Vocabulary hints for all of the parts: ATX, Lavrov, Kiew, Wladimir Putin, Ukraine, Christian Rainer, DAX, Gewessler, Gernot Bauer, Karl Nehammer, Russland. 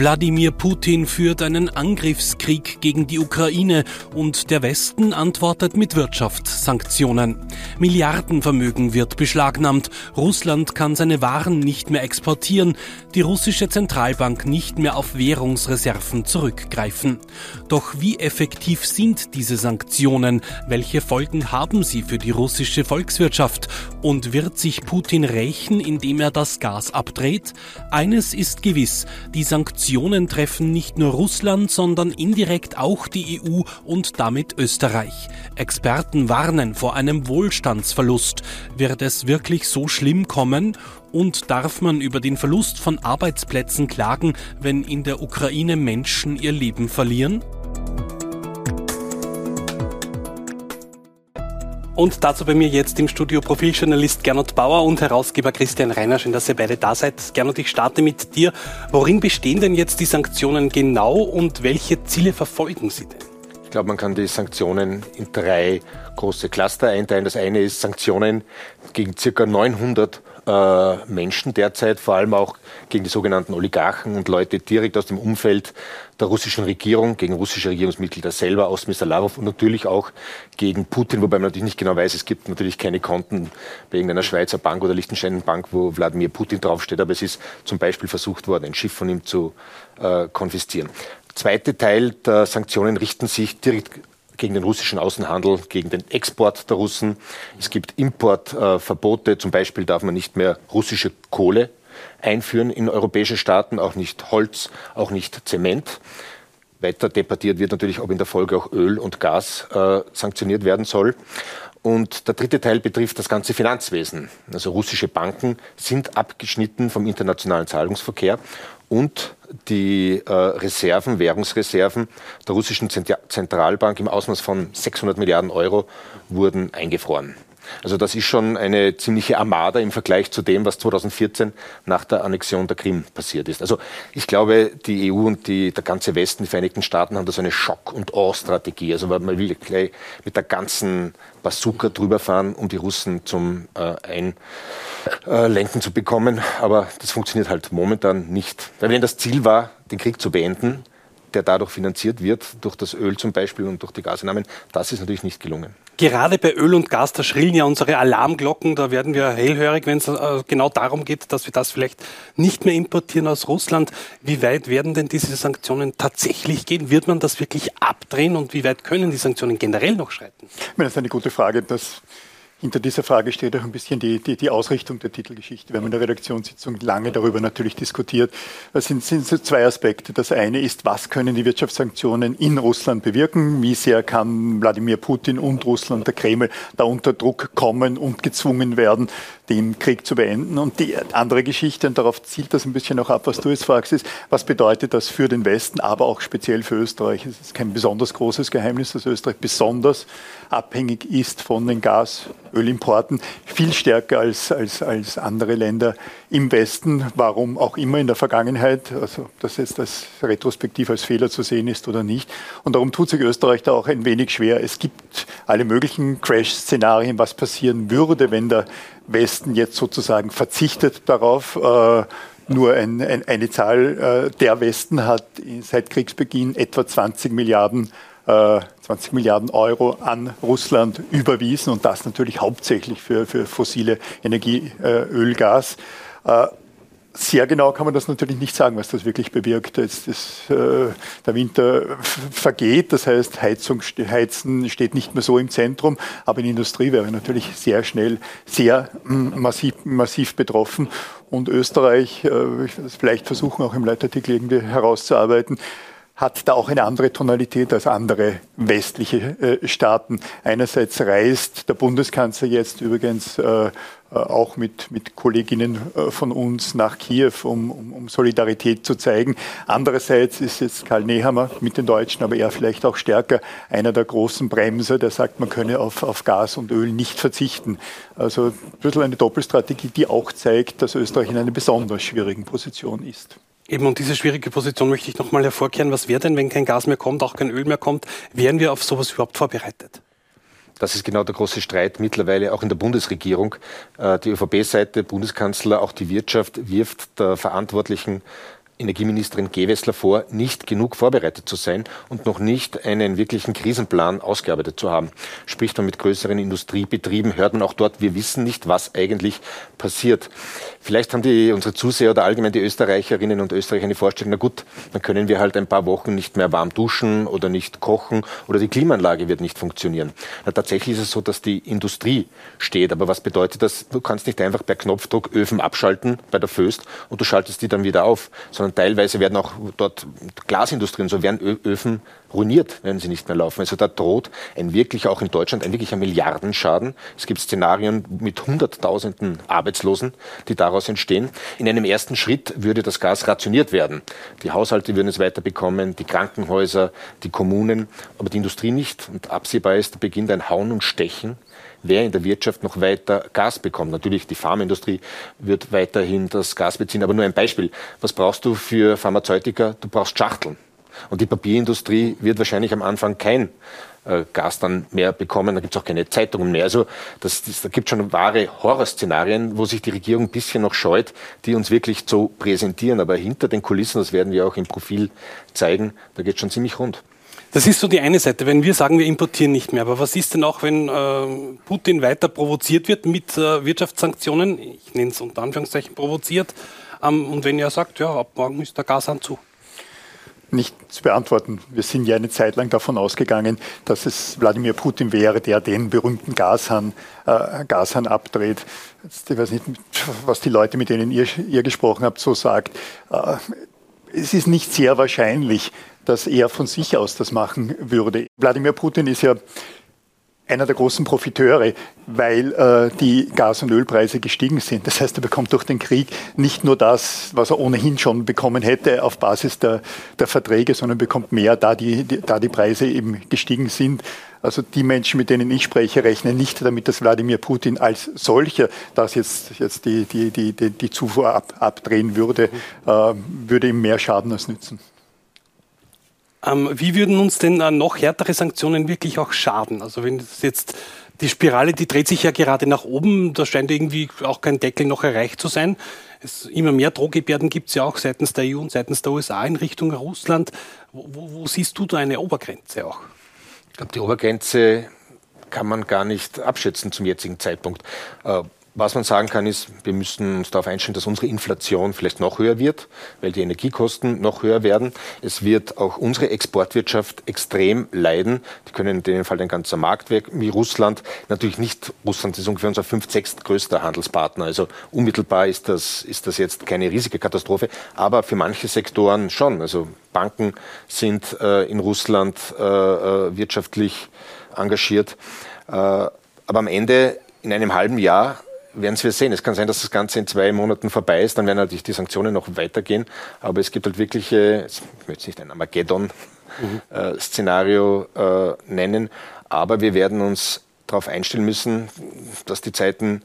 Wladimir Putin führt einen Angriffskrieg gegen die Ukraine und der Westen antwortet mit Wirtschaftssanktionen. Milliardenvermögen wird beschlagnahmt, Russland kann seine Waren nicht mehr exportieren, die russische Zentralbank nicht mehr auf Währungsreserven zurückgreifen. Doch wie effektiv sind diese Sanktionen? Welche Folgen haben sie für die russische Volkswirtschaft? Und wird sich Putin rächen, indem er das Gas abdreht? Eines ist gewiss, die Sanktionen treffen nicht nur Russland, sondern indirekt auch die EU und damit Österreich. Experten warnen vor einem Wohlstandsverlust. Wird es wirklich so schlimm kommen? Und darf man über den Verlust von Arbeitsplätzen klagen, wenn in der Ukraine Menschen ihr Leben verlieren? Und dazu bei mir jetzt im Studio Profiljournalist Gernot Bauer und Herausgeber Christian Rainer. Schön, dass ihr beide da seid. Gernot, ich starte mit dir. Worin bestehen denn jetzt die Sanktionen genau und welche Ziele verfolgen sie denn? Ich glaube, man kann die Sanktionen in drei große Cluster einteilen. Das eine ist Sanktionen gegen ca. 900 Menschen derzeit, vor allem auch gegen die sogenannten Oligarchen und Leute direkt aus dem Umfeld der russischen Regierung, gegen russische Regierungsmitglieder selber, Außenminister Lavrov und natürlich auch gegen Putin, wobei man natürlich nicht genau weiß, es gibt natürlich keine Konten bei irgendeiner Schweizer Bank oder Liechtensteiner Bank, wo Wladimir Putin draufsteht, aber es ist zum Beispiel versucht worden, ein Schiff von ihm zu konfiszieren. Der zweite Teil der Sanktionen richten sich direkt gegen den russischen Außenhandel, gegen den Export der Russen. Es gibt Importverbote, zum Beispiel darf man nicht mehr russische Kohle einführen in europäische Staaten, auch nicht Holz, auch nicht Zement. Weiter debattiert wird natürlich, ob in der Folge auch Öl und Gas sanktioniert werden soll. Und der dritte Teil betrifft das ganze Finanzwesen. Also russische Banken sind abgeschnitten vom internationalen Zahlungsverkehr und die Reserven, Währungsreserven der russischen Zentralbank im Ausmaß von 600 Milliarden Euro wurden eingefroren. Also das ist schon eine ziemliche Armada im Vergleich zu dem, was 2014 nach der Annexion der Krim passiert ist. Also ich glaube, die EU und der ganze Westen, die Vereinigten Staaten, haben da so eine Schock- und Awe-Strategie. Also man will gleich mit der ganzen Bazooka drüber fahren, um die Russen zum Einlenken zu bekommen. Aber das funktioniert halt momentan nicht. Weil wenn das Ziel war, den Krieg zu beenden, der dadurch finanziert wird, durch das Öl zum Beispiel und durch die Gaseinnahmen, das ist natürlich nicht gelungen. Gerade bei Öl und Gas, da schrillen ja unsere Alarmglocken, da werden wir hellhörig, wenn es genau darum geht, dass wir das vielleicht nicht mehr importieren aus Russland. Wie weit werden denn diese Sanktionen tatsächlich gehen? Wird man das wirklich abdrehen und wie weit können die Sanktionen generell noch schreiten? Ich meine, das ist eine gute Frage. Hinter dieser Frage steht auch ein bisschen die Ausrichtung der Titelgeschichte. Wir haben in der Redaktionssitzung lange darüber natürlich diskutiert. Das sind so zwei Aspekte. Das eine ist, was können die Wirtschaftssanktionen in Russland bewirken? Wie sehr kann Wladimir Putin und Russland, der Kreml, da unter Druck kommen und gezwungen werden, den Krieg zu beenden? Und die andere Geschichte, und darauf zielt das ein bisschen auch ab, was du jetzt fragst, ist, was bedeutet das für den Westen, aber auch speziell für Österreich? Es ist kein besonders großes Geheimnis, dass Österreich besonders abhängig ist von den Ölimporten, viel stärker als andere Länder im Westen, warum auch immer in der Vergangenheit, also dass jetzt das retrospektiv als Fehler zu sehen ist oder nicht. Und darum tut sich Österreich da auch ein wenig schwer. Es gibt alle möglichen Crash-Szenarien, was passieren würde, wenn der Westen jetzt sozusagen verzichtet darauf. Nur eine Zahl, der Westen hat seit Kriegsbeginn etwa 20 Milliarden Euro an Russland überwiesen und das natürlich hauptsächlich für fossile Energie, Öl, Gas. Sehr genau kann man das natürlich nicht sagen, was das wirklich bewirkt. Jetzt der Winter vergeht, das heißt, Heizen steht nicht mehr so im Zentrum, aber die Industrie wäre natürlich sehr schnell, sehr massiv betroffen. Und Österreich, ich werde es vielleicht versuchen, auch im Leitartikel irgendwie herauszuarbeiten, hat da auch eine andere Tonalität als andere westliche Staaten. Einerseits reist der Bundeskanzler jetzt übrigens auch mit Kolleginnen von uns nach Kiew, um Solidarität zu zeigen. Andererseits ist jetzt Karl Nehammer mit den Deutschen, aber er vielleicht auch stärker, einer der großen Bremser, der sagt, man könne auf Gas und Öl nicht verzichten. Also ein bisschen eine Doppelstrategie, die auch zeigt, dass Österreich in einer besonders schwierigen Position ist. Eben, und diese schwierige Position möchte ich nochmal hervorkehren. Was wäre denn, wenn kein Gas mehr kommt, auch kein Öl mehr kommt? Wären wir auf sowas überhaupt vorbereitet? Das ist genau der große Streit mittlerweile auch in der Bundesregierung. Die ÖVP-Seite, Bundeskanzler, auch die Wirtschaft wirft der verantwortlichen Energieministerin Gewessler vor, nicht genug vorbereitet zu sein und noch nicht einen wirklichen Krisenplan ausgearbeitet zu haben. Spricht man mit größeren Industriebetrieben, hört man auch dort, wir wissen nicht, was eigentlich passiert. Vielleicht haben unsere Zuseher oder allgemein die Österreicherinnen und Österreicher eine Vorstellung, na gut, dann können wir halt ein paar Wochen nicht mehr warm duschen oder nicht kochen oder die Klimaanlage wird nicht funktionieren. Na, tatsächlich ist es so, dass die Industrie steht. Aber was bedeutet das? Du kannst nicht einfach per Knopfdruck Öfen abschalten bei der Föst und du schaltest die dann wieder auf, sondern teilweise werden auch dort Glasindustrien, so werden Öfen ruiniert, wenn sie nicht mehr laufen. Also da droht auch in Deutschland, ein wirklicher Milliardenschaden. Es gibt Szenarien mit Hunderttausenden Arbeitslosen, die daraus entstehen. In einem ersten Schritt würde das Gas rationiert werden. Die Haushalte würden es weiterbekommen, die Krankenhäuser, die Kommunen, aber die Industrie nicht. Und absehbar ist, beginnt ein Hauen und Stechen, wer in der Wirtschaft noch weiter Gas bekommt. Natürlich, die Pharmaindustrie wird weiterhin das Gas beziehen, aber nur ein Beispiel. Was brauchst du für Pharmazeutika? Du brauchst Schachteln. Und die Papierindustrie wird wahrscheinlich am Anfang kein Gas dann mehr bekommen. Da gibt es auch keine Zeitungen mehr. Also da gibt es schon wahre Horrorszenarien, wo sich die Regierung ein bisschen noch scheut, die uns wirklich zu präsentieren. Aber hinter den Kulissen, das werden wir auch im Profil zeigen, da geht es schon ziemlich rund. Das ist so die eine Seite, wenn wir sagen, wir importieren nicht mehr. Aber was ist denn auch, wenn Putin weiter provoziert wird mit Wirtschaftssanktionen? Ich nenne es unter Anführungszeichen provoziert. Und wenn er sagt, ja, ab morgen ist der Gashahn zu. Nicht zu beantworten. Wir sind ja eine Zeit lang davon ausgegangen, dass es Wladimir Putin wäre, der den berühmten Gashahn abdreht. Jetzt, ich weiß nicht, was die Leute, mit denen ihr gesprochen habt, so sagt. Es ist nicht sehr wahrscheinlich, dass er von sich aus das machen würde. Wladimir Putin ist ja einer der großen Profiteure, weil die Gas- und Ölpreise gestiegen sind. Das heißt, er bekommt durch den Krieg nicht nur das, was er ohnehin schon bekommen hätte auf Basis der Verträge, sondern bekommt mehr, da die Preise eben gestiegen sind. Also die Menschen, mit denen ich spreche, rechnen nicht damit, dass Wladimir Putin als solcher das jetzt die Zufuhr abdrehen würde. Würde ihm mehr schaden als nützen. Wie würden uns denn noch härtere Sanktionen wirklich auch schaden? Also wenn das jetzt die Spirale, die dreht sich ja gerade nach oben, da scheint irgendwie auch kein Deckel noch erreicht zu sein. Immer mehr Drohgebärden gibt es ja auch seitens der EU und seitens der USA in Richtung Russland. Wo siehst du da eine Obergrenze auch? Ich glaube, die Obergrenze kann man gar nicht abschätzen zum jetzigen Zeitpunkt. Was man sagen kann, ist, wir müssen uns darauf einstellen, dass unsere Inflation vielleicht noch höher wird, weil die Energiekosten noch höher werden. Es wird auch unsere Exportwirtschaft extrem leiden. Die können in dem Fall den ganzen Markt weg, wie Russland. Natürlich nicht. Russland ist ungefähr unser 5-6 größter Handelspartner. Also unmittelbar ist das jetzt keine riesige Katastrophe, aber für manche Sektoren schon. Also Banken sind in Russland wirtschaftlich engagiert. Aber am Ende, in einem halben Jahr, werden wir sehen. Es kann sein, dass das Ganze in 2 Monaten vorbei ist, dann werden natürlich die Sanktionen noch weitergehen. Aber es gibt halt wirkliche, ich möchte nicht ein Armageddon-Szenario nennen, aber wir werden uns darauf einstellen müssen, dass die Zeiten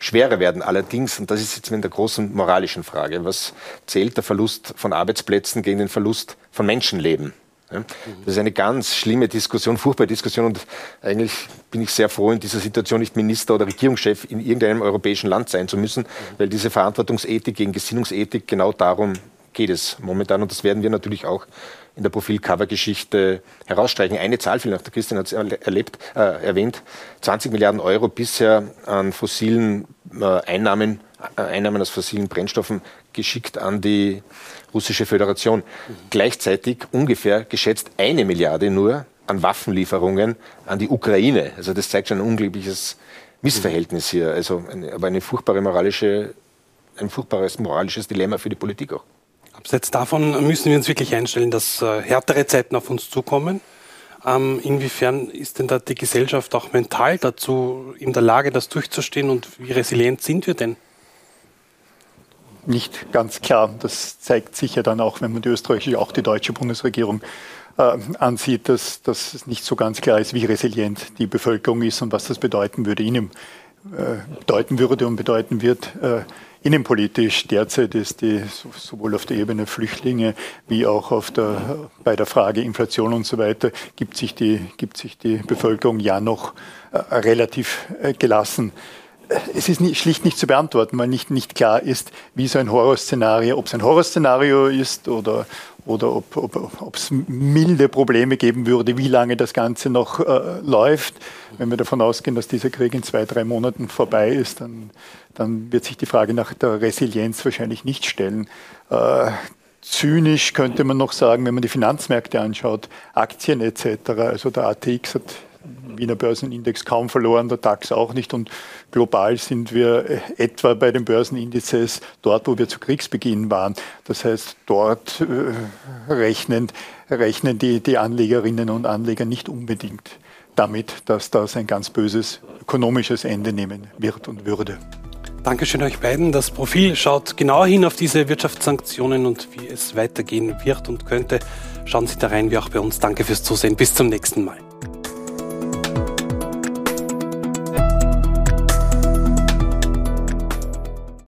schwerer werden. Allerdings, und das ist jetzt mit der großen moralischen Frage, was zählt der Verlust von Arbeitsplätzen gegen den Verlust von Menschenleben? Ja, das ist eine ganz schlimme Diskussion, furchtbare Diskussion, und eigentlich bin ich sehr froh, in dieser Situation nicht Minister oder Regierungschef in irgendeinem europäischen Land sein zu müssen, weil diese Verantwortungsethik gegen Gesinnungsethik, genau darum geht es momentan, und das werden wir natürlich auch in der Profil-Cover-Geschichte herausstreichen. Eine Zahl, vielleicht, der Christian hat es erwähnt, 20 Milliarden Euro bisher an fossilen Einnahmen aus fossilen Brennstoffen geschickt an die Russische Föderation. Gleichzeitig ungefähr geschätzt 1 Milliarde nur an Waffenlieferungen an die Ukraine. Also das zeigt schon ein unglaubliches Missverhältnis hier. Also ein furchtbares moralisches Dilemma für die Politik auch. Abseits davon müssen wir uns wirklich einstellen, dass härtere Zeiten auf uns zukommen. Inwiefern ist denn da die Gesellschaft auch mental dazu in der Lage, das durchzustehen, und wie resilient sind wir denn? Nicht ganz klar. Das zeigt sich ja dann auch, wenn man die österreichische, auch die deutsche Bundesregierung ansieht, dass es nicht so ganz klar ist, wie resilient die Bevölkerung ist und was das bedeuten wird innenpolitisch. Derzeit ist sowohl auf der Ebene Flüchtlinge wie auch bei der Frage Inflation und so weiter, gibt sich die Bevölkerung ja noch relativ gelassen. Es ist nicht, schlicht nicht zu beantworten, weil nicht klar ist, wie so ein Horrorszenario, ob es ein Horrorszenario ist oder ob es milde Probleme geben würde, wie lange das Ganze noch läuft. Wenn wir davon ausgehen, dass dieser Krieg in 2-3 Monaten vorbei ist, dann wird sich die Frage nach der Resilienz wahrscheinlich nicht stellen. Zynisch könnte man noch sagen, wenn man die Finanzmärkte anschaut, Aktien etc., also der ATX hat Wiener Börsenindex kaum verloren, der DAX auch nicht, und global sind wir etwa bei den Börsenindizes dort, wo wir zu Kriegsbeginn waren. Das heißt, dort rechnen die Anlegerinnen und Anleger nicht unbedingt damit, dass das ein ganz böses ökonomisches Ende nehmen wird und würde. Dankeschön euch beiden. Das Profil schaut genauer hin auf diese Wirtschaftssanktionen und wie es weitergehen wird und könnte. Schauen Sie da rein, wie auch bei uns. Danke fürs Zusehen. Bis zum nächsten Mal.